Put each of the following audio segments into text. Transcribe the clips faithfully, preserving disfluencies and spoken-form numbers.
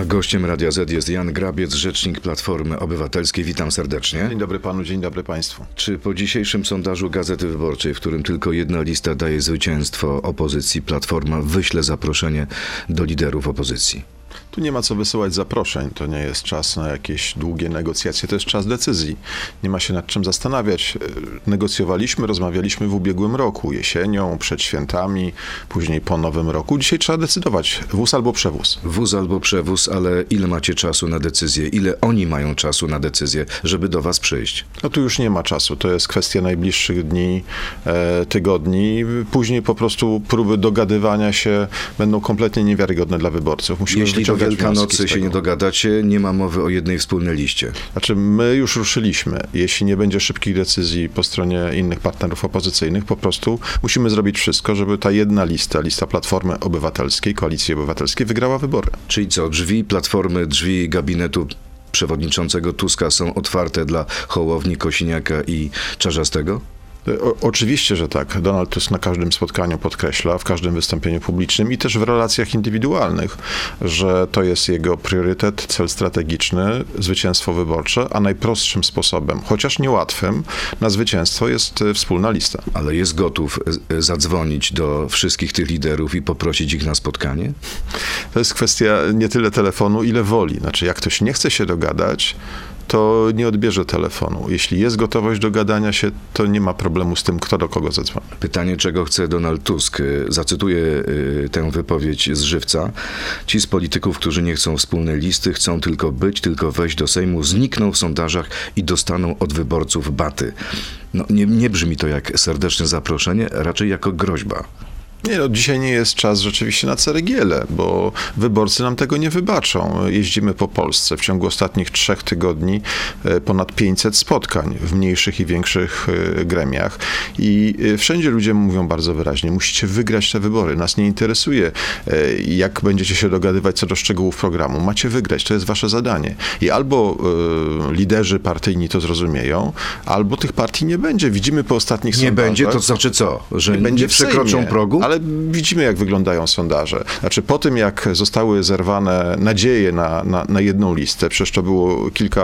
A gościem Radia Z jest Jan Grabiec, rzecznik Platformy Obywatelskiej. Witam serdecznie. Dzień dobry panu, dzień dobry państwu. Czy po dzisiejszym sondażu Gazety Wyborczej, w którym tylko jedna lista daje zwycięstwo opozycji, Platforma wyśle zaproszenie do liderów opozycji? Tu nie ma co wysyłać zaproszeń, to nie jest czas na jakieś długie negocjacje, to jest czas decyzji. Nie ma się nad czym zastanawiać. Negocjowaliśmy, rozmawialiśmy w ubiegłym roku, jesienią, przed świętami, później po nowym roku. Dzisiaj trzeba decydować, wóz albo przewóz. Wóz albo przewóz, ale ile macie czasu na decyzję? Ile oni mają czasu na decyzję, żeby do was przyjść? No tu już nie ma czasu, to jest kwestia najbliższych dni, e, tygodni. Później po prostu próby dogadywania się będą kompletnie niewiarygodne dla wyborców. Musimy Jeśli do Wielkanocy się nie dogadacie, nie ma mowy o jednej wspólnej liście. Znaczy, my już ruszyliśmy. Jeśli nie będzie szybkich decyzji po stronie innych partnerów opozycyjnych, po prostu musimy zrobić wszystko, żeby ta jedna lista, lista Platformy Obywatelskiej, Koalicji Obywatelskiej wygrała wybory. Czyli co, drzwi Platformy, drzwi gabinetu przewodniczącego Tuska są otwarte dla Hołowni, Kosiniaka i Czarzastego? O, oczywiście, że tak. Donald Tusk na każdym spotkaniu podkreśla, w każdym wystąpieniu publicznym i też w relacjach indywidualnych, że to jest jego priorytet, cel strategiczny, zwycięstwo wyborcze, a najprostszym sposobem, chociaż niełatwym, na zwycięstwo jest wspólna lista. Ale jest gotów zadzwonić do wszystkich tych liderów i poprosić ich na spotkanie? To jest kwestia nie tyle telefonu, ile woli. Znaczy, jak ktoś nie chce się dogadać, to nie odbierze telefonu. Jeśli jest gotowość do gadania się, to nie ma problemu z tym, kto do kogo zadzwoni. Pytanie, czego chce Donald Tusk. Zacytuję tę wypowiedź z żywca. Ci z polityków, którzy nie chcą wspólnej listy, chcą tylko być, tylko wejść do Sejmu, znikną w sondażach i dostaną od wyborców baty. No, nie, nie brzmi to jak serdeczne zaproszenie, raczej jako groźba. Nie, no dzisiaj nie jest czas rzeczywiście na ceregiele, bo wyborcy nam tego nie wybaczą. Jeździmy po Polsce. W ciągu ostatnich trzech tygodni ponad pięćset spotkań w mniejszych i większych gremiach i wszędzie ludzie mówią bardzo wyraźnie, musicie wygrać te wybory. Nas nie interesuje, jak będziecie się dogadywać co do szczegółów programu. Macie wygrać, to jest wasze zadanie. I albo y, liderzy partyjni to zrozumieją, albo tych partii nie będzie. Widzimy po ostatnich sondażach. Nie będzie, to znaczy co? Że nie, nie przekroczą progu? Ale widzimy, jak wyglądają sondaże. Znaczy, po tym, jak zostały zerwane nadzieje na, na, na jedną listę, przecież to było kilka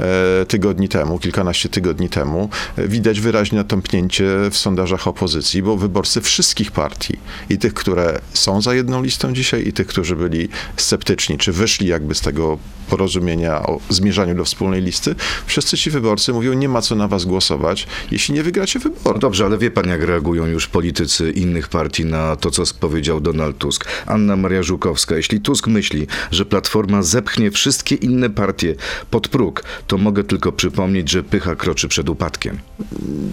e, tygodni temu, kilkanaście tygodni temu, e, widać wyraźnie natąpnięcie w sondażach opozycji, bo wyborcy wszystkich partii, i tych, które są za jedną listą dzisiaj, i tych, którzy byli sceptyczni, czy wyszli jakby z tego porozumienia o zmierzaniu do wspólnej listy, wszyscy ci wyborcy mówią, nie ma co na was głosować, jeśli nie wygracie wyborów. No dobrze, ale wie pan, jak reagują już politycy innych partii na to, co powiedział Donald Tusk. Anna Maria Żukowska. Jeśli Tusk myśli, że Platforma zepchnie wszystkie inne partie pod próg, to mogę tylko przypomnieć, że pycha kroczy przed upadkiem.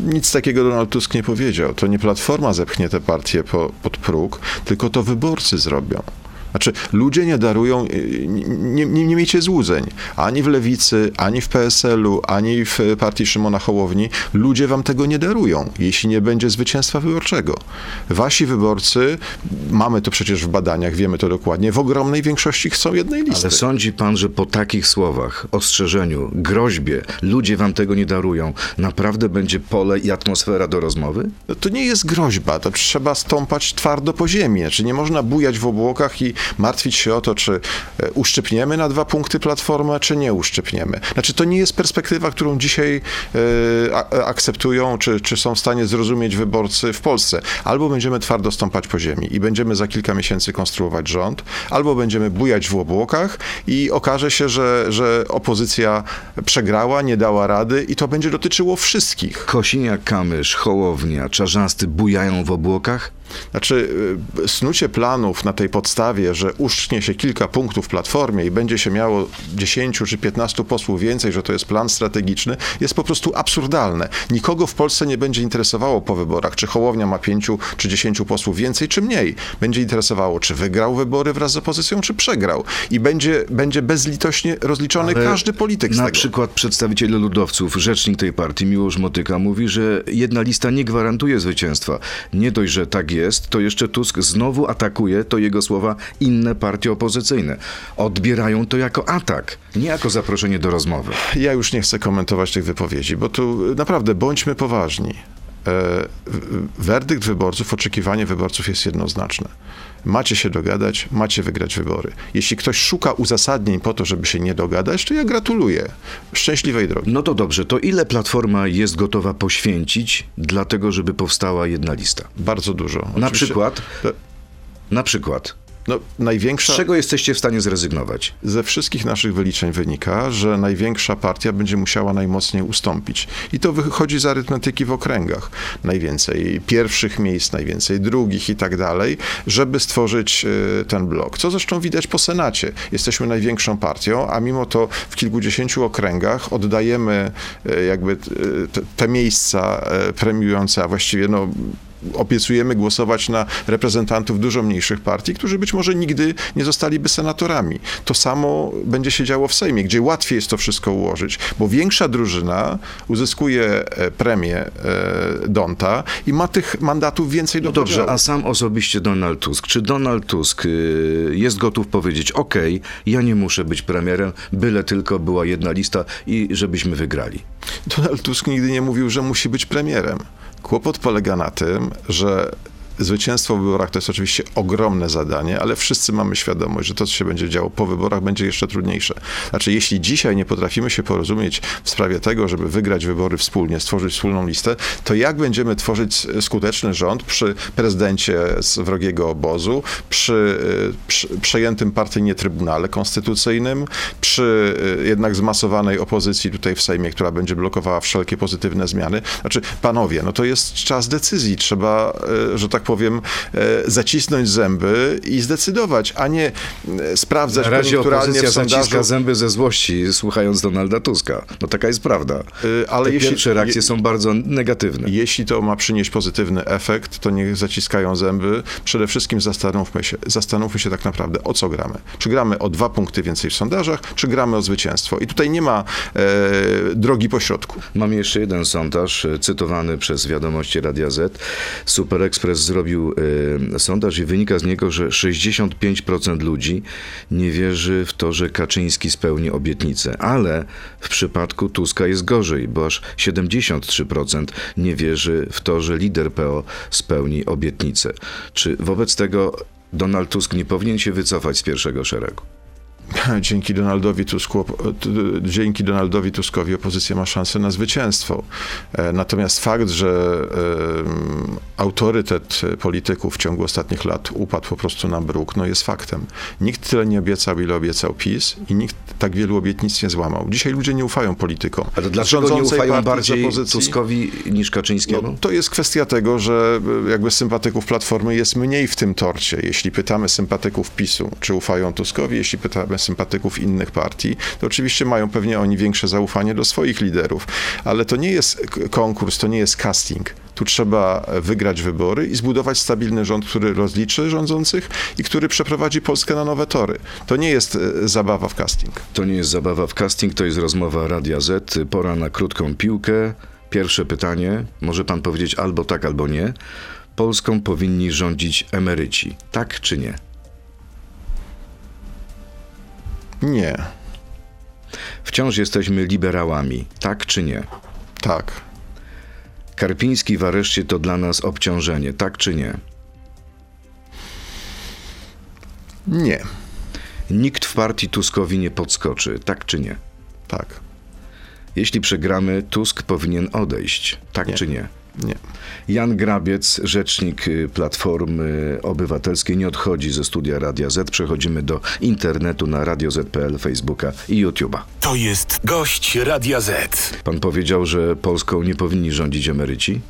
Nic takiego Donald Tusk nie powiedział. To nie Platforma zepchnie te partie po, pod próg, tylko to wyborcy zrobią. Znaczy, ludzie nie darują, nie, nie, nie miejcie złudzeń, ani w Lewicy, ani w P S L u, ani w partii Szymona Hołowni, ludzie wam tego nie darują, jeśli nie będzie zwycięstwa wyborczego. Wasi wyborcy, mamy to przecież w badaniach, wiemy to dokładnie, w ogromnej większości chcą jednej listy. Ale sądzi pan, że po takich słowach, ostrzeżeniu, groźbie, ludzie wam tego nie darują, naprawdę będzie pole i atmosfera do rozmowy? No to nie jest groźba, to trzeba stąpać twardo po ziemi, znaczy nie można bujać w obłokach i martwić się o to, czy uszczypniemy na dwa punkty Platformę, czy nie uszczypniemy. Znaczy, to nie jest perspektywa, którą dzisiaj e, akceptują, czy, czy są w stanie zrozumieć wyborcy w Polsce. Albo będziemy twardo stąpać po ziemi i będziemy za kilka miesięcy konstruować rząd, albo będziemy bujać w obłokach i okaże się, że, że opozycja przegrała, nie dała rady i to będzie dotyczyło wszystkich. Kosiniak-Kamysz, Hołownia, Czarzasty bujają w obłokach? Znaczy, snucie planów na tej podstawie, że uszczknie się kilka punktów w Platformie i będzie się miało dziesięciu czy piętnastu posłów więcej, że to jest plan strategiczny, jest po prostu absurdalne. Nikogo w Polsce nie będzie interesowało po wyborach, czy Hołownia ma pięciu czy dziesięciu posłów więcej, czy mniej. Będzie interesowało, czy wygrał wybory wraz z opozycją, czy przegrał. I będzie, będzie bezlitośnie rozliczony Ale każdy polityk z tego. Na przykład przedstawiciel ludowców, rzecznik tej partii, Miłosz Motyka, mówi, że jedna lista nie gwarantuje zwycięstwa. Nie dość, że tak jest, to jeszcze Tusk znowu atakuje, to jego słowa, inne partie opozycyjne. Odbierają to jako atak, nie jako zaproszenie do rozmowy. Ja już nie chcę komentować tych wypowiedzi, bo tu naprawdę bądźmy poważni. werdykt wyborców, oczekiwanie wyborców jest jednoznaczne. Macie się dogadać, macie wygrać wybory. Jeśli ktoś szuka uzasadnień po to, żeby się nie dogadać, to ja gratuluję. Szczęśliwej drogi. No to dobrze. To ile Platforma jest gotowa poświęcić dla tego, żeby powstała jedna lista? Bardzo dużo. Oczywiście. Na przykład? To... Na przykład? No, największa... Z czego jesteście w stanie zrezygnować? Ze wszystkich naszych wyliczeń wynika, że największa partia będzie musiała najmocniej ustąpić. I to wychodzi z arytmetyki w okręgach. Najwięcej pierwszych miejsc, najwięcej drugich i tak dalej, żeby stworzyć ten blok. Co zresztą widać po Senacie. Jesteśmy największą partią, a mimo to w kilkudziesięciu okręgach oddajemy jakby te miejsca premiujące, a właściwie no... obiecujemy głosować na reprezentantów dużo mniejszych partii, którzy być może nigdy nie zostaliby senatorami. To samo będzie się działo w Sejmie, gdzie łatwiej jest to wszystko ułożyć, bo większa drużyna uzyskuje premię Donta i ma tych mandatów więcej do podziału. Dobrze, a sam osobiście Donald Tusk. Czy Donald Tusk jest gotów powiedzieć, ok, ja nie muszę być premierem, byle tylko była jedna lista i żebyśmy wygrali? Donald Tusk nigdy nie mówił, że musi być premierem. Kłopot polega na tym, że zwycięstwo w wyborach to jest oczywiście ogromne zadanie, ale wszyscy mamy świadomość, że to, co się będzie działo po wyborach, będzie jeszcze trudniejsze. Znaczy, jeśli dzisiaj nie potrafimy się porozumieć w sprawie tego, żeby wygrać wybory wspólnie, stworzyć wspólną listę, to jak będziemy tworzyć skuteczny rząd przy prezydencie z wrogiego obozu, przy, przy przejętym partyjnie Trybunale Konstytucyjnym, przy jednak zmasowanej opozycji tutaj w Sejmie, która będzie blokowała wszelkie pozytywne zmiany? Znaczy, panowie, no to jest czas decyzji. Trzeba, że tak powiem, e, zacisnąć zęby i zdecydować, a nie e, sprawdzać... Na razie opozycja zaciska sondażu... zęby ze złości, słuchając Donalda Tuska. No taka jest prawda. E, ale Te jeśli, pierwsze reakcje je, są bardzo negatywne. Jeśli to ma przynieść pozytywny efekt, to niech zaciskają zęby. Przede wszystkim zastanówmy się, zastanówmy się tak naprawdę, o co gramy. Czy gramy o dwa punkty więcej w sondażach, czy gramy o zwycięstwo. I tutaj nie ma e, drogi pośrodku. Mam jeszcze jeden sondaż, cytowany przez Wiadomości Radia Z. Super Ekspres zrobił Robił y, sondaż i wynika z niego, że sześćdziesiąt pięć procent ludzi nie wierzy w to, że Kaczyński spełni obietnicę, ale w przypadku Tuska jest gorzej, bo aż siedemdziesiąt trzy procent nie wierzy w to, że lider P O spełni obietnicę. Czy wobec tego Donald Tusk nie powinien się wycofać z pierwszego szeregu? Dzięki Donaldowi, Tusku, dzięki Donaldowi Tuskowi opozycja ma szansę na zwycięstwo. Natomiast fakt, że autorytet polityków w ciągu ostatnich lat upadł po prostu na bruk, no jest faktem. Nikt tyle nie obiecał, ile obiecał PiS i nikt tak wielu obietnic nie złamał. Dzisiaj ludzie nie ufają politykom. Ale dlaczego nie ufają bardziej Tuskowi niż Kaczyńskiemu? No, to jest kwestia tego, że jakby sympatyków Platformy jest mniej w tym torcie. Jeśli pytamy sympatyków PiSu, czy ufają Tuskowi, jeśli pytamy sympatyków innych partii, to oczywiście mają pewnie oni większe zaufanie do swoich liderów. Ale to nie jest konkurs, to nie jest casting. Tu trzeba wygrać wybory i zbudować stabilny rząd, który rozliczy rządzących i który przeprowadzi Polskę na nowe tory. To nie jest zabawa w casting. To nie jest zabawa w casting, to jest rozmowa Radia Z. Pora na krótką piłkę. Pierwsze pytanie, może pan powiedzieć albo tak, albo nie. Polską powinni rządzić emeryci. Tak czy nie? Nie. Wciąż jesteśmy liberałami, tak czy nie? Tak. Karpiński w areszcie to dla nas obciążenie, tak czy nie? Nie. Nikt w partii Tuskowi nie podskoczy, tak czy nie? Tak. Jeśli przegramy, Tusk powinien odejść, tak nie. czy nie? Nie. Jan Grabiec, rzecznik Platformy Obywatelskiej, nie odchodzi ze studia Radia Z. Przechodzimy do internetu na radio zet kropka pe el, Facebooka i YouTube'a. To jest gość Radia Z. Pan powiedział, że Polską nie powinni rządzić emeryci?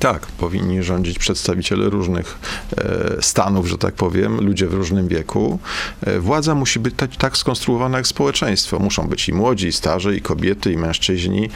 Tak, powinni rządzić przedstawiciele różnych e, stanów, że tak powiem, ludzie w różnym wieku. E, władza musi być tak, tak skonstruowana jak społeczeństwo. Muszą być i młodzi, i starzy, i kobiety, i mężczyźni,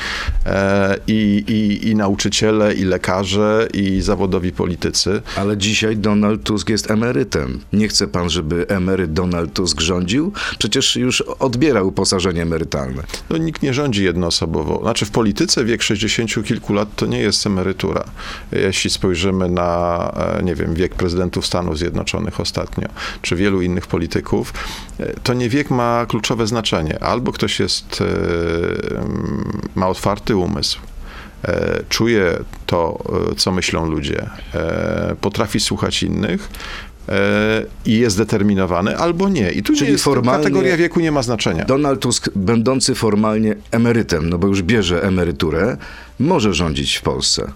e, i, i, i nauczyciele, i lekarze, i zawodowi politycy. Ale dzisiaj Donald Tusk jest emerytem. Nie chce pan, żeby emeryt Donald Tusk rządził? Przecież już odbiera uposażenie emerytalne. No nikt nie rządzi jednoosobowo. Znaczy w polityce wiek sześćdziesięciu kilku lat to nie jest emerytura. Jeśli spojrzymy na, nie wiem, wiek prezydentów Stanów Zjednoczonych ostatnio, czy wielu innych polityków, to nie wiek ma kluczowe znaczenie. Albo ktoś jest, ma otwarty umysł, czuje to, co myślą ludzie, potrafi słuchać innych i jest zdeterminowany, albo nie. I tu jest kategoria wieku nie ma znaczenia. Donald Tusk, będący formalnie emerytem, no bo już bierze emeryturę, może rządzić w Polsce.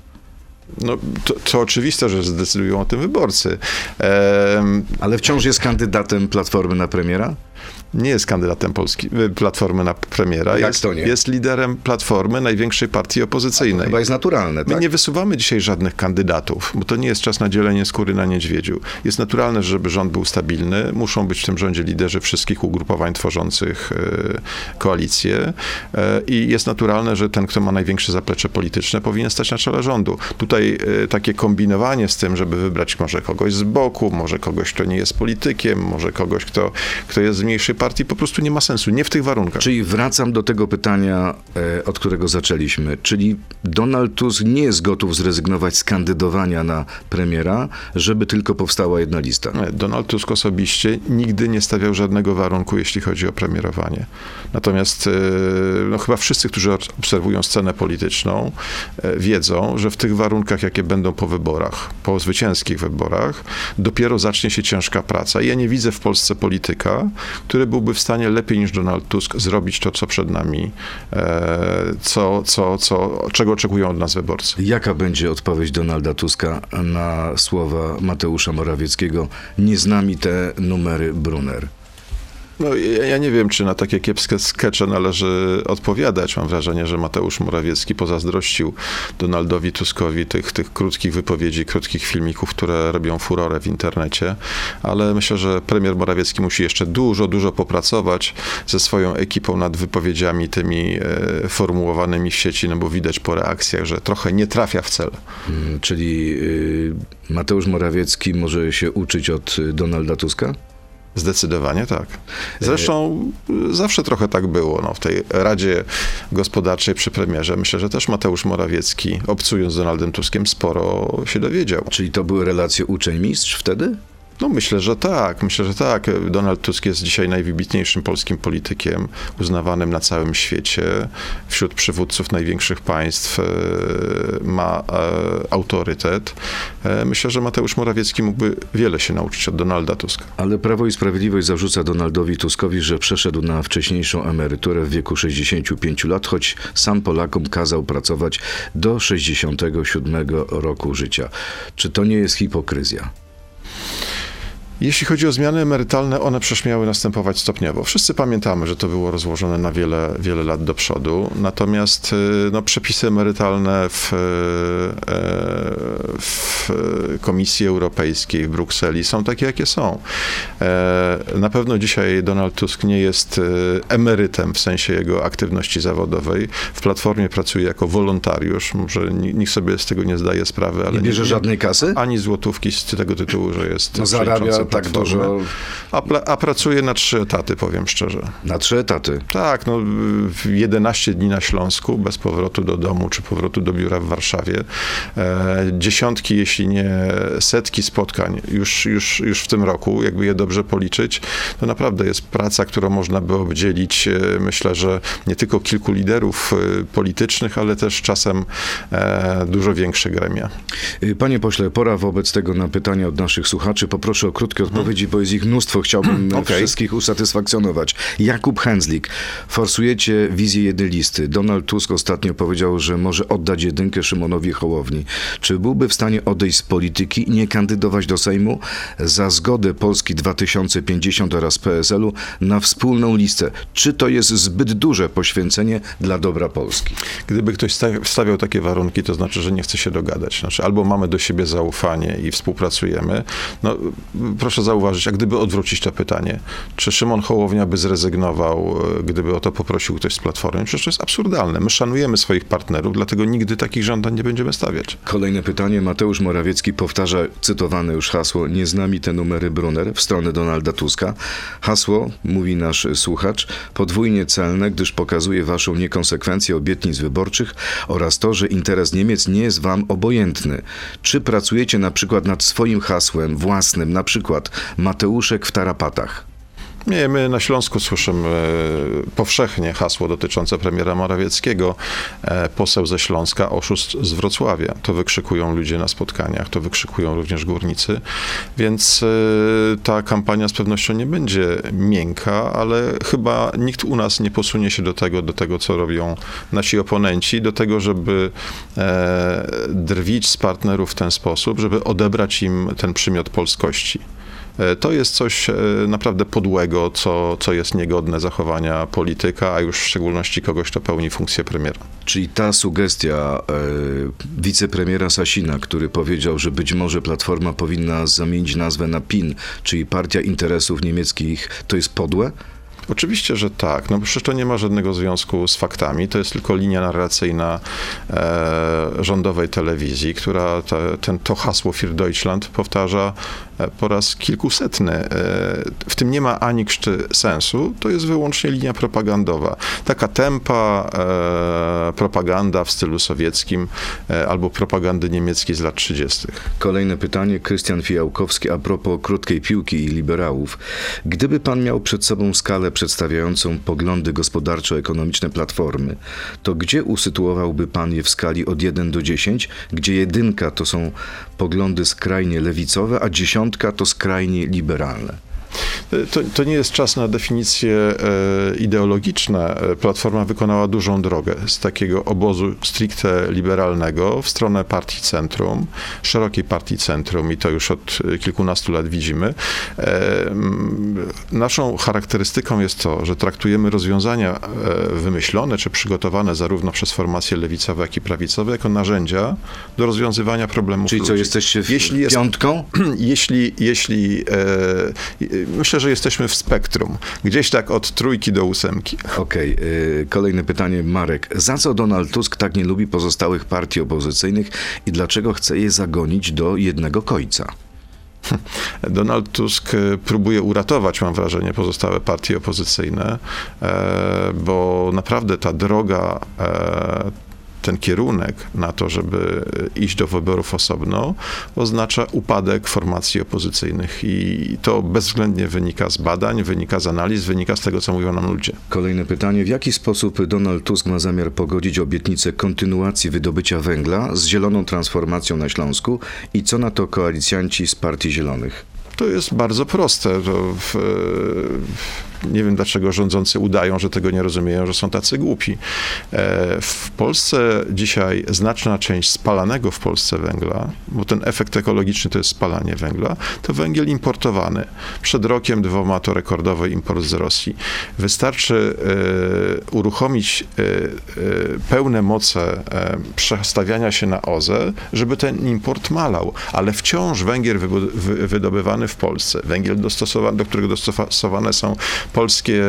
No, to, to oczywiste, że zdecydują o tym wyborcy. Ehm, Ale wciąż jest kandydatem Platformy na premiera? Nie jest kandydatem Polski, Platformy na premiera. Jak jest, to nie? Jest liderem Platformy, największej partii opozycyjnej. A to chyba jest naturalne, tak? My nie wysuwamy dzisiaj żadnych kandydatów, bo to nie jest czas na dzielenie skóry na niedźwiedziu. Jest naturalne, żeby rząd był stabilny. Muszą być w tym rządzie liderzy wszystkich ugrupowań tworzących y, koalicję. Y, I jest naturalne, że ten, kto ma największe zaplecze polityczne, powinien stać na czele rządu. Tutaj y, takie kombinowanie z tym, żeby wybrać może kogoś z boku, może kogoś, kto nie jest politykiem, może kogoś, kto, kto jest z mniejszej partii, po prostu nie ma sensu, nie w tych warunkach. Czyli wracam do tego pytania, od którego zaczęliśmy, czyli Donald Tusk nie jest gotów zrezygnować z kandydowania na premiera, żeby tylko powstała jedna lista. Nie, Donald Tusk osobiście nigdy nie stawiał żadnego warunku, jeśli chodzi o premierowanie. Natomiast no, chyba wszyscy, którzy obserwują scenę polityczną, wiedzą, że w tych warunkach, jakie będą po wyborach, po zwycięskich wyborach, dopiero zacznie się ciężka praca. I ja nie widzę w Polsce polityka, który byłby w stanie lepiej niż Donald Tusk zrobić to, co przed nami, co, co, co, czego oczekują od nas wyborcy. Jaka będzie odpowiedź Donalda Tuska na słowa Mateusza Morawieckiego? Nie z nami te numery, Brunner. No, ja nie wiem, czy na takie kiepskie skecze należy odpowiadać. Mam wrażenie, że Mateusz Morawiecki pozazdrościł Donaldowi Tuskowi tych, tych krótkich wypowiedzi, krótkich filmików, które robią furorę w internecie, ale myślę, że premier Morawiecki musi jeszcze dużo, dużo popracować ze swoją ekipą nad wypowiedziami tymi e, formułowanymi w sieci, no bo widać po reakcjach, że trochę nie trafia w cel. Hmm, czyli y, Mateusz Morawiecki może się uczyć od Donalda Tuska? Zdecydowanie tak. Zresztą e... zawsze trochę tak było no, w tej Radzie Gospodarczej przy premierze. Myślę, że też Mateusz Morawiecki, obcując z Donaldem Tuskiem, sporo się dowiedział. Czyli to były relacje uczeń-mistrz wtedy? No myślę, że tak. Myślę, że tak. Donald Tusk jest dzisiaj najwybitniejszym polskim politykiem, uznawanym na całym świecie. Wśród przywódców największych państw ma autorytet. Myślę, że Mateusz Morawiecki mógłby wiele się nauczyć od Donalda Tuska. Ale Prawo i Sprawiedliwość zarzuca Donaldowi Tuskowi, że przeszedł na wcześniejszą emeryturę w wieku sześćdziesięciu pięciu lat, choć sam Polakom kazał pracować do sześćdziesiątego siódmego roku życia. Czy to nie jest hipokryzja? Jeśli chodzi o zmiany emerytalne, one przecież miały następować stopniowo. Wszyscy pamiętamy, że to było rozłożone na wiele, wiele lat do przodu, natomiast no, przepisy emerytalne w, w Komisji Europejskiej, w Brukseli są takie, jakie są. Na pewno dzisiaj Donald Tusk nie jest emerytem w sensie jego aktywności zawodowej. W Platformie pracuje jako wolontariusz, może nikt sobie z tego nie zdaje sprawy. Ale nie bierze nie, żadnej kasy? Ani złotówki z tego tytułu, że jest no, zarabia. Tak dużo. A, a pracuje na trzy etaty, powiem szczerze. Na trzy etaty? Tak, no jedenaście dni na Śląsku, bez powrotu do domu czy powrotu do biura w Warszawie. E, dziesiątki, jeśli nie setki spotkań już, już, już w tym roku, jakby je dobrze policzyć, to naprawdę jest praca, którą można by obdzielić, myślę, że nie tylko kilku liderów politycznych, ale też czasem e, dużo większe gremia. Panie pośle, pora wobec tego na pytania od naszych słuchaczy. Poproszę o krótkie odpowiedzi, bo jest ich mnóstwo. Chciałbym okay. wszystkich usatysfakcjonować. Jakub Hędzlik. Forsujecie wizję jednej listy. Donald Tusk ostatnio powiedział, że może oddać jedynkę Szymonowi Hołowni. Czy byłby w stanie odejść z polityki i nie kandydować do Sejmu za zgodę Polski dwa tysiące pięćdziesiąt oraz P S L u na wspólną listę? Czy to jest zbyt duże poświęcenie dla dobra Polski? Gdyby ktoś stawiał takie warunki, to znaczy, że nie chce się dogadać. Znaczy, albo mamy do siebie zaufanie i współpracujemy. No, proszę zauważyć, a gdyby odwrócić to pytanie, czy Szymon Hołownia by zrezygnował, gdyby o to poprosił ktoś z Platformy? Przecież to jest absurdalne. My szanujemy swoich partnerów, dlatego nigdy takich żądań nie będziemy stawiać. Kolejne pytanie. Mateusz Morawiecki powtarza cytowane już hasło nie z nami te numery, Brunner, w stronę Donalda Tuska. Hasło, mówi nasz słuchacz, podwójnie celne, gdyż pokazuje waszą niekonsekwencję obietnic wyborczych oraz to, że interes Niemiec nie jest wam obojętny. Czy pracujecie na przykład nad swoim hasłem własnym, na przykład Mateuszek w tarapatach? Nie, my na Śląsku słyszymy powszechnie hasło dotyczące premiera Morawieckiego. Poseł ze Śląska, oszust z Wrocławia. To wykrzykują ludzie na spotkaniach, to wykrzykują również górnicy. Więc ta kampania z pewnością nie będzie miękka, ale chyba nikt u nas nie posunie się do tego, do tego co robią nasi oponenci, do tego, żeby drwić z partnerów w ten sposób, żeby odebrać im ten przymiot polskości. To jest coś naprawdę podłego, co, co jest niegodne zachowania polityka, a już w szczególności kogoś, kto pełni funkcję premiera. Czyli ta sugestia e, wicepremiera Sasina, który powiedział, że być może Platforma powinna zamienić nazwę na PiN, czyli Partia Interesów Niemieckich, to jest podłe? Oczywiście, że tak. No przecież to nie ma żadnego związku z faktami. To jest tylko linia narracyjna e, rządowej telewizji, która te, ten, to hasło Für Deutschland powtarza po raz kilkusetny. W tym nie ma ani krzty sensu, to jest wyłącznie linia propagandowa. Taka tempa e, propaganda w stylu sowieckim e, albo propagandy niemieckiej z lat trzydziestych. Kolejne pytanie, Krystian Fijałkowski, a propos krótkiej piłki i liberałów. Gdyby pan miał przed sobą skalę przedstawiającą poglądy gospodarczo-ekonomiczne Platformy, to gdzie usytuowałby pan je w skali od jeden do dziesięciu, gdzie jedynka to są poglądy skrajnie lewicowe, a dziesiątka to skrajnie liberalne. To, to nie jest czas na definicje ideologiczne. Platforma wykonała dużą drogę z takiego obozu stricte liberalnego w stronę partii centrum, szerokiej partii centrum i to już od kilkunastu lat widzimy. Naszą charakterystyką jest to, że traktujemy rozwiązania wymyślone czy przygotowane zarówno przez formacje lewicowe, jak i prawicowe jako narzędzia do rozwiązywania problemów Czyli ludzi. Co, jesteście w jeśli jest, piątką? Jeśli, jeśli e, Myślę, że jesteśmy w spektrum. Gdzieś tak od trójki do ósemki. Okej. Okay. Kolejne pytanie, Marek. Za co Donald Tusk tak nie lubi pozostałych partii opozycyjnych i dlaczego chce je zagonić do jednego kojca? Donald Tusk próbuje uratować, mam wrażenie, pozostałe partie opozycyjne, bo naprawdę ta droga... Ten kierunek na to, żeby iść do wyborów osobno, oznacza upadek formacji opozycyjnych i to bezwzględnie wynika z badań, wynika z analiz, wynika z tego, co mówią nam ludzie. Kolejne pytanie. W jaki sposób Donald Tusk ma zamiar pogodzić obietnicę kontynuacji wydobycia węgla z zieloną transformacją na Śląsku i co na to koalicjanci z Partii Zielonych? To jest bardzo proste. Nie wiem, dlaczego rządzący udają, że tego nie rozumieją, że są tacy głupi. W Polsce dzisiaj znaczna część spalanego w Polsce węgla, bo ten efekt ekologiczny to jest spalanie węgla, to węgiel importowany. Przed rokiem dwoma to rekordowy import z Rosji. Wystarczy uruchomić pełne moce przestawiania się na O Z E, żeby ten import malał, ale wciąż węgiel wydobywany w Polsce. Węgiel, dostosowany, do którego dostosowane są polskie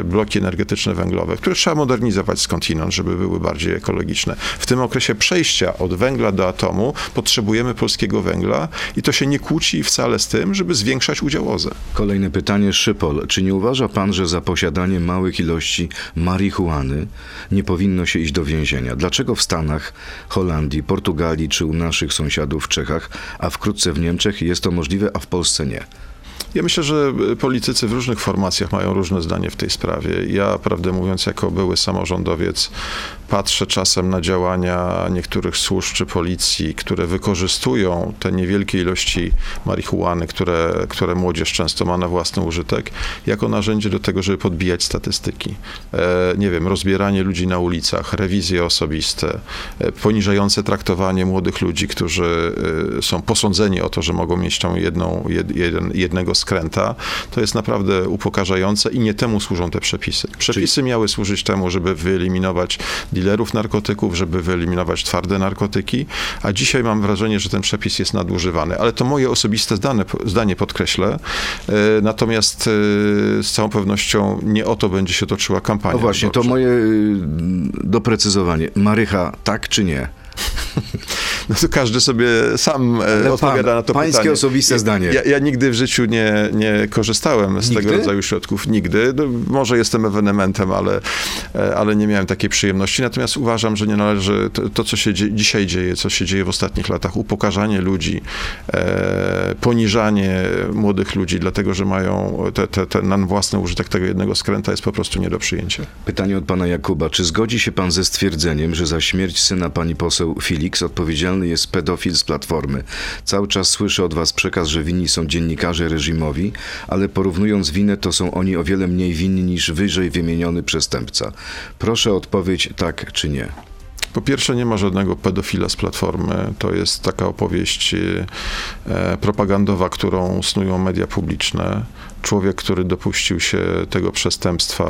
e, bloki energetyczne węglowe, które trzeba modernizować skądinąd, żeby były bardziej ekologiczne. W tym okresie przejścia od węgla do atomu potrzebujemy polskiego węgla i to się nie kłóci wcale z tym, żeby zwiększać udział O Z E. Kolejne pytanie, Szypol. Czy nie uważa pan, że za posiadanie małych ilości marihuany nie powinno się iść do więzienia? Dlaczego w Stanach, Holandii, Portugalii czy u naszych sąsiadów w Czechach, a wkrótce w Niemczech jest to możliwe, a w Polsce nie? Ja myślę, że politycy w różnych formacjach mają różne zdanie w tej sprawie. Ja, prawdę mówiąc, jako były samorządowiec patrzę czasem na działania niektórych służb czy policji, które wykorzystują te niewielkie ilości marihuany, które, które młodzież często ma na własny użytek, jako narzędzie do tego, żeby podbijać statystyki. E, nie wiem, rozbieranie ludzi na ulicach, rewizje osobiste, e, poniżające traktowanie młodych ludzi, którzy e, są posądzeni o to, że mogą mieć tą jedną, jed, jeden, jednego skręta. To jest naprawdę upokarzające i nie temu służą te przepisy. Przepisy Czyli... miały służyć temu, żeby wyeliminować dealerów narkotyków, żeby wyeliminować twarde narkotyki, a dzisiaj mam wrażenie, że ten przepis jest nadużywany. Ale to moje osobiste zdanie, zdanie podkreślę. Natomiast z całą pewnością nie o to będzie się toczyła kampania. No właśnie, wyborcza. To moje doprecyzowanie. Marycha, tak czy nie? No to każdy sobie sam Ale odpowiada pan, na to pańskie pytanie. Pańskie osobiste zdanie. Ja, ja nigdy w życiu nie, nie korzystałem z nigdy? tego rodzaju środków. Nigdy. No, może jestem ewenementem, ale, ale nie miałem takiej przyjemności. Natomiast uważam, że nie należy to, to co się dzie- dzisiaj dzieje, co się dzieje w ostatnich latach, upokarzanie ludzi, e, poniżanie młodych ludzi, dlatego że mają te, te, ten na własny użytek tego jednego skręta, jest po prostu nie do przyjęcia. Pytanie od pana Jakuba. Czy zgodzi się pan ze stwierdzeniem, że za śmierć syna pani poseł Filiks odpowiedzialny jest pedofil z Platformy? Cały czas słyszę od was przekaz, że winni są dziennikarze reżimowi, ale porównując winę, to są oni o wiele mniej winni niż wyżej wymieniony przestępca. Proszę o odpowiedź tak czy nie. Po pierwsze, nie ma żadnego pedofila z Platformy. To jest taka opowieść e, propagandowa, którą snują media publiczne. Człowiek, który dopuścił się tego przestępstwa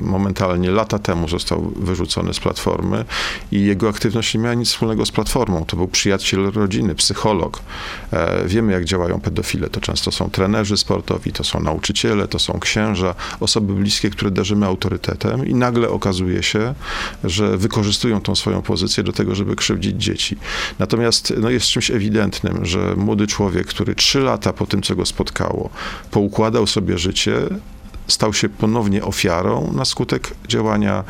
momentalnie lata temu, został wyrzucony z Platformy i jego aktywność nie miała nic wspólnego z Platformą. To był przyjaciel rodziny, psycholog. E, wiemy, jak działają pedofile. To często są trenerzy sportowi, to są nauczyciele, to są księża, osoby bliskie, które darzymy autorytetem i nagle okazuje się, że wykorzystują tą swoją pozycję do tego, żeby krzywdzić dzieci. Natomiast no, jest czymś ewidentnym, że młody człowiek, który trzy lata po tym, co go spotkało, poukładał Dał sobie życie, stał się ponownie ofiarą na skutek działania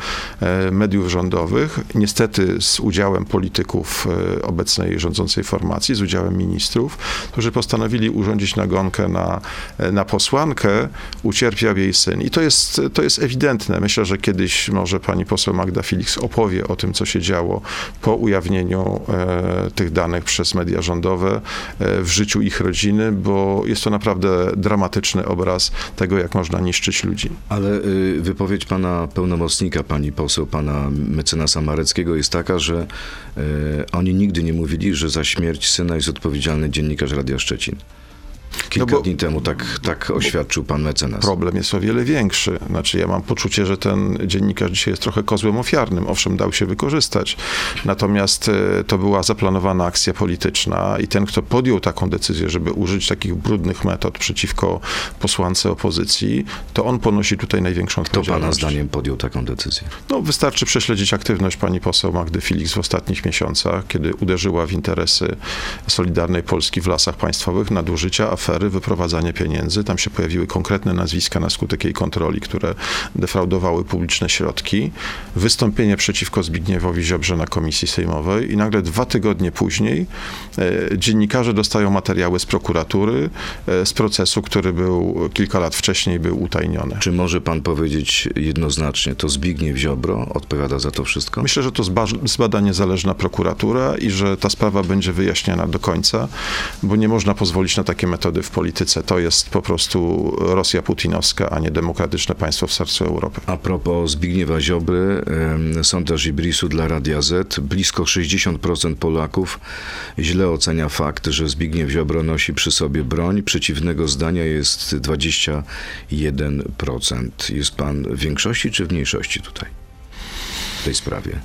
mediów rządowych, niestety z udziałem polityków obecnej rządzącej formacji, z udziałem ministrów, którzy postanowili urządzić nagonkę na, na posłankę, ucierpiał jej syn. I to jest, to jest ewidentne. Myślę, że kiedyś może pani poseł Magda Filik opowie o tym, co się działo po ujawnieniu e, tych danych przez media rządowe e, w życiu ich rodziny, bo jest to naprawdę dramatyczny obraz tego, jak można niszczyć ludzi. Ale y, wypowiedź pana pełnomocnika, pani poseł, pana mecenasa Mareckiego jest taka, że y, oni nigdy nie mówili, że za śmierć syna jest odpowiedzialny dziennikarz Radia Szczecin. Kilka no bo, dni temu tak, tak oświadczył pan mecenas. Problem jest o wiele większy. Znaczy ja mam poczucie, że ten dziennikarz dzisiaj jest trochę kozłem ofiarnym. Owszem, dał się wykorzystać. Natomiast to była zaplanowana akcja polityczna i ten, kto podjął taką decyzję, żeby użyć takich brudnych metod przeciwko posłance opozycji, to on ponosi tutaj największą odpowiedzialność. Kto pana zdaniem podjął taką decyzję? No wystarczy prześledzić aktywność pani poseł Magdy Filiks w ostatnich miesiącach, kiedy uderzyła w interesy Solidarnej Polski w Lasach Państwowych, nadużycia, afery, wyprowadzanie pieniędzy. Tam się pojawiły konkretne nazwiska na skutek jej kontroli, które defraudowały publiczne środki. Wystąpienie przeciwko Zbigniewowi Ziobrze na komisji sejmowej i nagle dwa tygodnie później e, dziennikarze dostają materiały z prokuratury, e, z procesu, który był kilka lat wcześniej był utajniony. Czy może pan powiedzieć jednoznacznie, to Zbigniew Ziobro odpowiada za to wszystko? Myślę, że to zba- zbada niezależna prokuratura i że ta sprawa będzie wyjaśniana do końca, bo nie można pozwolić na takie metody w polityce. To jest po prostu Rosja putinowska, a nie demokratyczne państwo w sercu Europy. A propos Zbigniewa Ziobry, sondaż Ibrisu dla Radia Z, blisko sześćdziesiąt procent Polaków źle ocenia fakt, że Zbigniew Ziobro nosi przy sobie broń. Przeciwnego zdania jest dwadzieścia jeden procent. Jest pan w większości czy w mniejszości tutaj, w tej sprawie?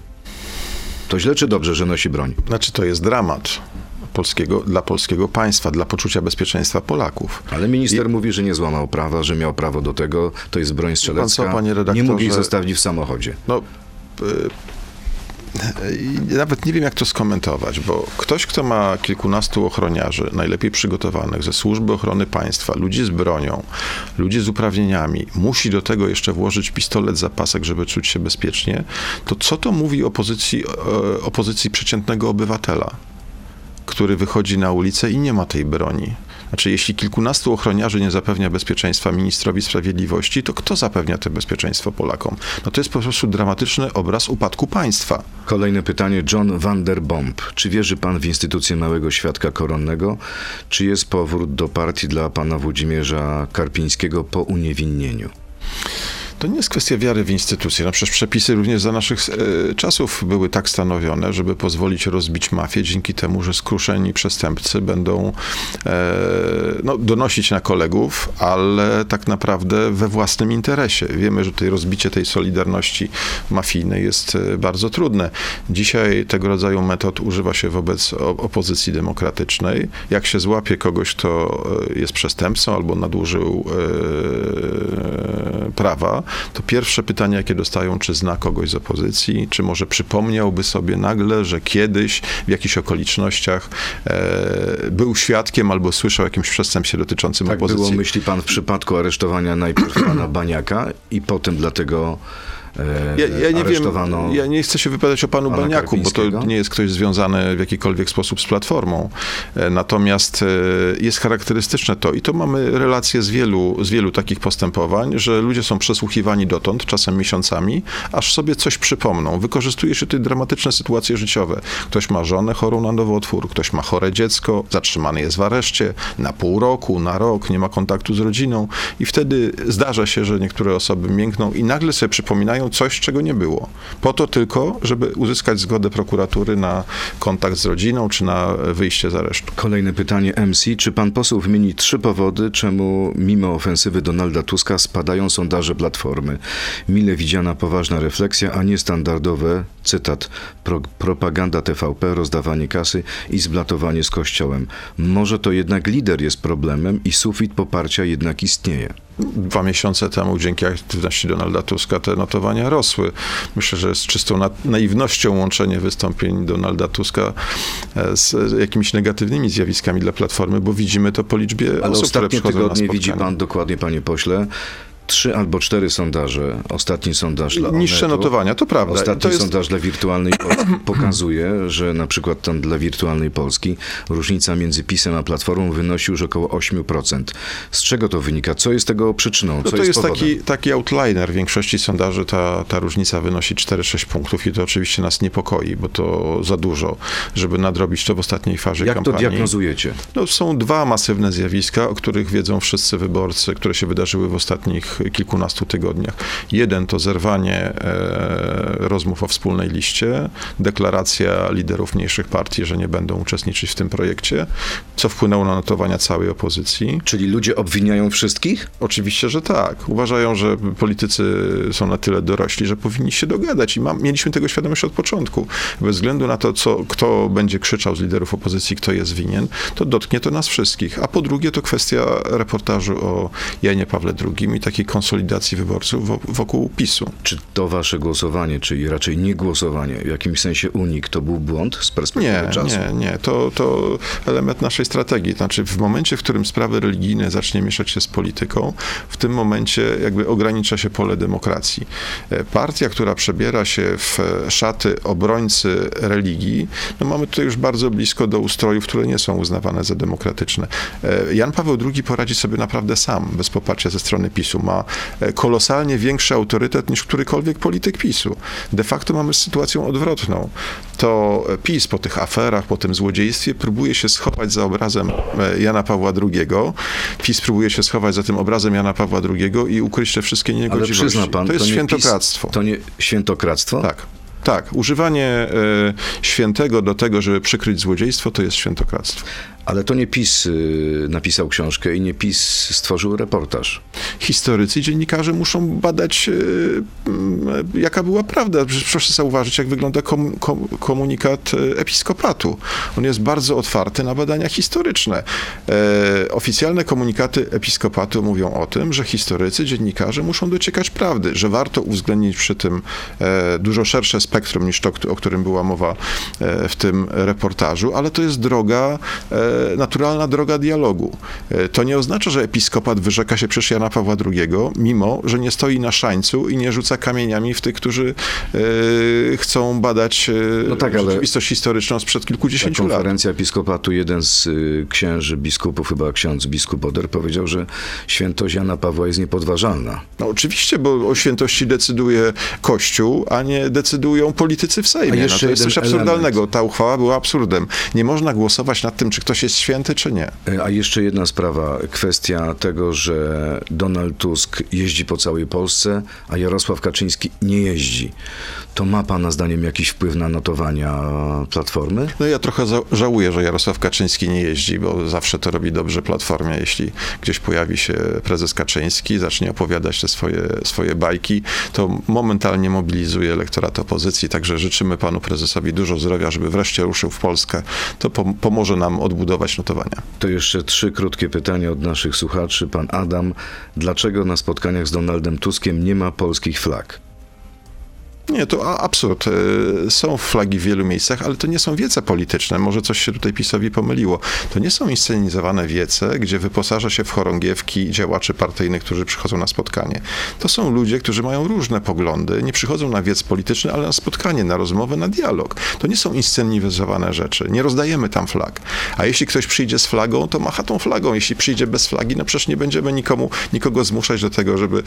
To źle czy dobrze, że nosi broń? Znaczy to jest dramat. Polskiego, dla polskiego państwa, dla poczucia bezpieczeństwa Polaków. Ale minister I... mówi, że nie złamał prawa, że miał prawo do tego, to jest broń strzelecka, pan co, panie redaktorze, nie mógł jej zostawić w samochodzie. No, y- nawet nie wiem, jak to skomentować, bo ktoś, kto ma kilkunastu ochroniarzy, najlepiej przygotowanych ze Służby Ochrony Państwa, ludzi z bronią, ludzi z uprawnieniami, musi do tego jeszcze włożyć pistolet za pasek, żeby czuć się bezpiecznie, to co to mówi o pozycji, o pozycji przeciętnego obywatela, który wychodzi na ulicę i nie ma tej broni? Znaczy, jeśli kilkunastu ochroniarzy nie zapewnia bezpieczeństwa ministrowi sprawiedliwości, to kto zapewnia to bezpieczeństwo Polakom? No to jest po prostu dramatyczny obraz upadku państwa. Kolejne pytanie, John van der Bomb. Czy wierzy pan w instytucję małego świadka koronnego? Czy jest powrót do partii dla pana Włodzimierza Karpińskiego po uniewinnieniu? To nie jest kwestia wiary w instytucje. No przecież przepisy również za naszych e, czasów były tak stanowione, żeby pozwolić rozbić mafię dzięki temu, że skruszeni przestępcy będą e, no, donosić na kolegów, ale tak naprawdę we własnym interesie. Wiemy, że tutaj rozbicie tej solidarności mafijnej jest bardzo trudne. Dzisiaj tego rodzaju metod używa się wobec opozycji demokratycznej. Jak się złapie kogoś, kto jest przestępcą albo nadużył e, prawa prawa, to pierwsze pytanie, jakie dostają, czy zna kogoś z opozycji, czy może przypomniałby sobie nagle, że kiedyś w jakichś okolicznościach e, był świadkiem albo słyszał o jakimś przestępstwie dotyczącym tak opozycji. Tak było, myśli pan, w przypadku aresztowania najpierw pana Baniaka i potem dlatego... Ja, ja nie wiem, ja nie chcę się wypowiadać o panu Baniaku, bo to nie jest ktoś związany w jakikolwiek sposób z Platformą. Natomiast jest charakterystyczne to, i to mamy relacje z wielu, z wielu takich postępowań, że ludzie są przesłuchiwani dotąd, czasem miesiącami, aż sobie coś przypomną. Wykorzystuje się te dramatyczne sytuacje życiowe. Ktoś ma żonę chorą na nowotwór, ktoś ma chore dziecko, zatrzymany jest w areszcie na pół roku, na rok, nie ma kontaktu z rodziną i wtedy zdarza się, że niektóre osoby miękną i nagle sobie przypominają coś, czego nie było. Po to tylko, żeby uzyskać zgodę prokuratury na kontakt z rodziną, czy na wyjście z aresztu. Kolejne pytanie M C. Czy pan poseł wymieni trzy powody, czemu mimo ofensywy Donalda Tuska spadają sondaże Platformy? Mile widziana poważna refleksja, a nie standardowe, cytat, pro, propaganda T V P, rozdawanie kasy i zblatowanie z Kościołem. Może to jednak lider jest problemem i sufit poparcia jednak istnieje. Dwa miesiące temu dzięki aktywności Donalda Tuska te notowania rosły. Myślę, że jest czystą naiwnością łączenie wystąpień Donalda Tuska z jakimiś negatywnymi zjawiskami dla Platformy, bo widzimy to po liczbie ale osób, które przychodzą na spotkanie. Ostatnie tygodnie widzi pan dokładnie, panie pośle, trzy albo cztery sondaże, ostatni sondaż dla Onetu, niższe notowania, to prawda. Ostatni to jest... sondaż dla Wirtualnej Polski pokazuje, że na przykład tam dla Wirtualnej Polski różnica między PiS-em a Platformą wynosi już około osiem procent. Z czego to wynika? Co jest tego przyczyną? Co no to jest, jest taki, taki outliner. W większości sondaży ta, ta różnica wynosi cztery sześć punktów i to oczywiście nas niepokoi, bo to za dużo, żeby nadrobić to w ostatniej fazie Jak kampanii. Jak to diagnozujecie? No, są dwa masywne zjawiska, o których wiedzą wszyscy wyborcy, które się wydarzyły w ostatnich kilkunastu tygodniach. Jeden to zerwanie e, rozmów o wspólnej liście, deklaracja liderów mniejszych partii, że nie będą uczestniczyć w tym projekcie, co wpłynęło na notowania całej opozycji. Czyli ludzie obwiniają wszystkich? Oczywiście, że tak. Uważają, że politycy są na tyle dorośli, że powinni się dogadać i ma, mieliśmy tego świadomość od początku. Bez względu na to, co, kto będzie krzyczał z liderów opozycji, kto jest winien, to dotknie to nas wszystkich. A po drugie to kwestia reportażu o Janie Pawle drugim i takiej konsolidacji wyborców wokół PiS-u. Czy to wasze głosowanie, czyli raczej nie głosowanie, w jakimś sensie unik, to był błąd z perspektywy nie, czasu? Nie, nie. To, to element naszej strategii. Znaczy w momencie, w którym sprawy religijne zacznie mieszać się z polityką, w tym momencie jakby ogranicza się pole demokracji. Partia, która przebiera się w szaty obrońcy religii, no mamy tutaj już bardzo blisko do ustrojów, które nie są uznawane za demokratyczne. Jan Paweł drugi poradzi sobie naprawdę sam, bez poparcia ze strony PiS-u. Ma kolosalnie większy autorytet niż którykolwiek polityk PiS-u. De facto mamy sytuację odwrotną. To PiS po tych aferach, po tym złodziejstwie próbuje się schować za obrazem Jana Pawła drugiego. PiS próbuje się schować za tym obrazem Jana Pawła drugiego i ukryć te wszystkie niegodziwości. Ale przyzna pan, to jest to nie świętokradztwo. PiS, to nie świętokradztwo? Tak. Tak, używanie y, świętego do tego, żeby przykryć złodziejstwo, to jest świętokradztwo. Ale to nie PiS y, napisał książkę i nie PiS stworzył reportaż. Historycy i dziennikarze muszą badać, y, y, jaka była prawda. Proszę zauważyć, jak wygląda kom, kom, komunikat episkopatu. On jest bardzo otwarty na badania historyczne. E, oficjalne komunikaty episkopatu mówią o tym, że historycy, dziennikarze muszą dociekać prawdy, że warto uwzględnić przy tym e, dużo szersze spektrum. spektrum niż to, o którym była mowa w tym reportażu, ale to jest droga, naturalna droga dialogu. To nie oznacza, że episkopat wyrzeka się przecież Jana Pawła drugiego, mimo że nie stoi na szańcu i nie rzuca kamieniami w tych, którzy chcą badać no tak, rzeczywistość historyczną sprzed kilkudziesięciu lat. Konferencja episkopatu, jeden z księży biskupów, chyba ksiądz biskup Oder, powiedział, że świętość Jana Pawła jest niepodważalna. No oczywiście, bo o świętości decyduje Kościół, a nie decydują politycy w Sejmie. No to jest coś absurdalnego. Element. Ta uchwała była absurdem. Nie można głosować nad tym, czy ktoś jest święty, czy nie. A jeszcze jedna sprawa. Kwestia tego, że Donald Tusk jeździ po całej Polsce, a Jarosław Kaczyński nie jeździ. To ma pana zdaniem jakiś wpływ na notowania Platformy? No ja trochę żałuję, że Jarosław Kaczyński nie jeździ, bo zawsze to robi dobrze Platformie. Jeśli gdzieś pojawi się prezes Kaczyński, zacznie opowiadać te swoje, swoje bajki, to momentalnie mobilizuje elektorat opozycji. Także życzymy panu prezesowi dużo zdrowia, żeby wreszcie ruszył w Polskę. To pom- pomoże nam odbudować budować notowania. To jeszcze trzy krótkie pytania od naszych słuchaczy. Pan Adam, dlaczego na spotkaniach z Donaldem Tuskiem nie ma polskich flag? Nie, to absurd. Są flagi w wielu miejscach, ale to nie są wiece polityczne. Może coś się tutaj PiS-owi pomyliło. To nie są inscenizowane wiece, gdzie wyposaża się w chorągiewki działaczy partyjnych, którzy przychodzą na spotkanie. To są ludzie, którzy mają różne poglądy, nie przychodzą na wiec polityczny, ale na spotkanie, na rozmowę, na dialog. To nie są inscenizowane rzeczy. Nie rozdajemy tam flag. A jeśli ktoś przyjdzie z flagą, to macha tą flagą. Jeśli przyjdzie bez flagi, no przecież nie będziemy nikomu, nikogo zmuszać do tego, żeby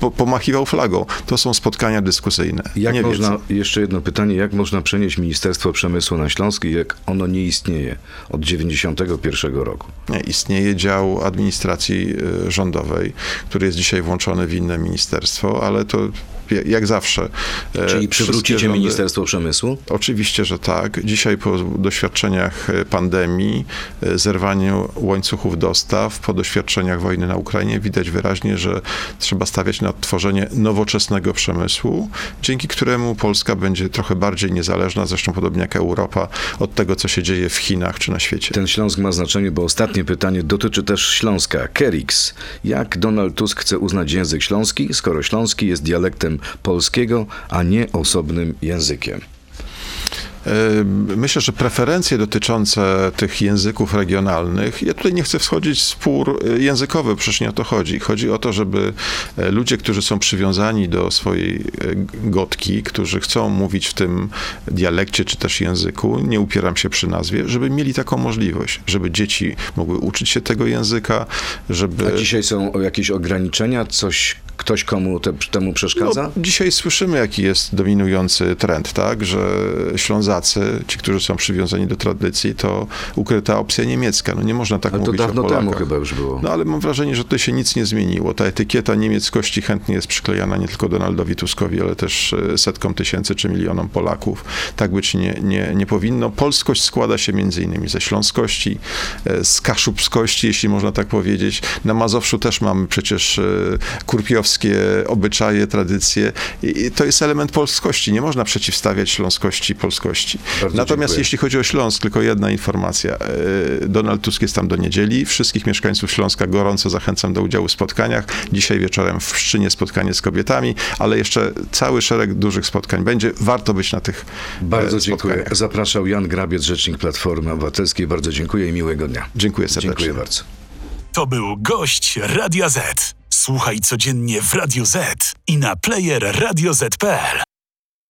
po- pomachiwał flagą. To są spotkania dyskusyjne. Jak nie można, wiedzą. Jeszcze jedno pytanie, jak można przenieść Ministerstwo Przemysłu na Śląsk, jak ono nie istnieje od dziewięćdziesiątego pierwszego roku? Nie, istnieje dział administracji rządowej, który jest dzisiaj włączony w inne ministerstwo, ale to jak zawsze. Czyli przywrócicie rządy, Ministerstwo Przemysłu? Oczywiście, że tak. Dzisiaj po doświadczeniach pandemii, zerwaniu łańcuchów dostaw, po doświadczeniach wojny na Ukrainie widać wyraźnie, że trzeba stawiać na tworzenie nowoczesnego przemysłu, dzięki któremu Polska będzie trochę bardziej niezależna, zresztą podobnie jak Europa, od tego, co się dzieje w Chinach czy na świecie. Ten Śląsk ma znaczenie, bo ostatnie pytanie dotyczy też Śląska. Kerix. Jak Donald Tusk chce uznać język śląski, skoro śląski jest dialektem polskiego, a nie osobnym językiem? Myślę, że preferencje dotyczące tych języków regionalnych, ja tutaj nie chcę wchodzić w spór językowy, przecież nie o to chodzi. Chodzi o to, żeby ludzie, którzy są przywiązani do swojej gotki, którzy chcą mówić w tym dialekcie czy też języku, nie upieram się przy nazwie, żeby mieli taką możliwość, żeby dzieci mogły uczyć się tego języka, żeby... A dzisiaj są jakieś ograniczenia, coś... Ktoś komu te, temu przeszkadza? No, dzisiaj słyszymy, jaki jest dominujący trend, tak, że Ślązacy, ci, którzy są przywiązani do tradycji, to ukryta opcja niemiecka. No nie można tak ale mówić o Polakach. To dawno temu chyba już było. No ale mam wrażenie, że tutaj się nic nie zmieniło. Ta etykieta niemieckości chętnie jest przyklejana nie tylko Donaldowi Tuskowi, ale też setkom tysięcy czy milionom Polaków. Tak być nie, nie, nie powinno. Polskość składa się między innymi ze śląskości, z kaszubskości, jeśli można tak powiedzieć. Na Mazowszu też mamy przecież kurpiowskie obyczaje, tradycje. I to jest element polskości. Nie można przeciwstawiać śląskości polskości. Bardzo Natomiast dziękuję. Jeśli chodzi o Śląsk, tylko jedna informacja. Donald Tusk jest tam do niedzieli. Wszystkich mieszkańców Śląska gorąco zachęcam do udziału w spotkaniach. Dzisiaj wieczorem w Pszczynie spotkanie z kobietami, ale jeszcze cały szereg dużych spotkań będzie. Warto być na tych Bardzo spotkaniach. Dziękuję. Zapraszał Jan Grabiec, rzecznik Platformy Obywatelskiej. Bardzo dziękuję i miłego dnia. Dziękuję serdecznie. Dziękuję bardzo. To był gość Radia Z. Słuchaj codziennie w Radio Z i na player radio zet kropka pe el.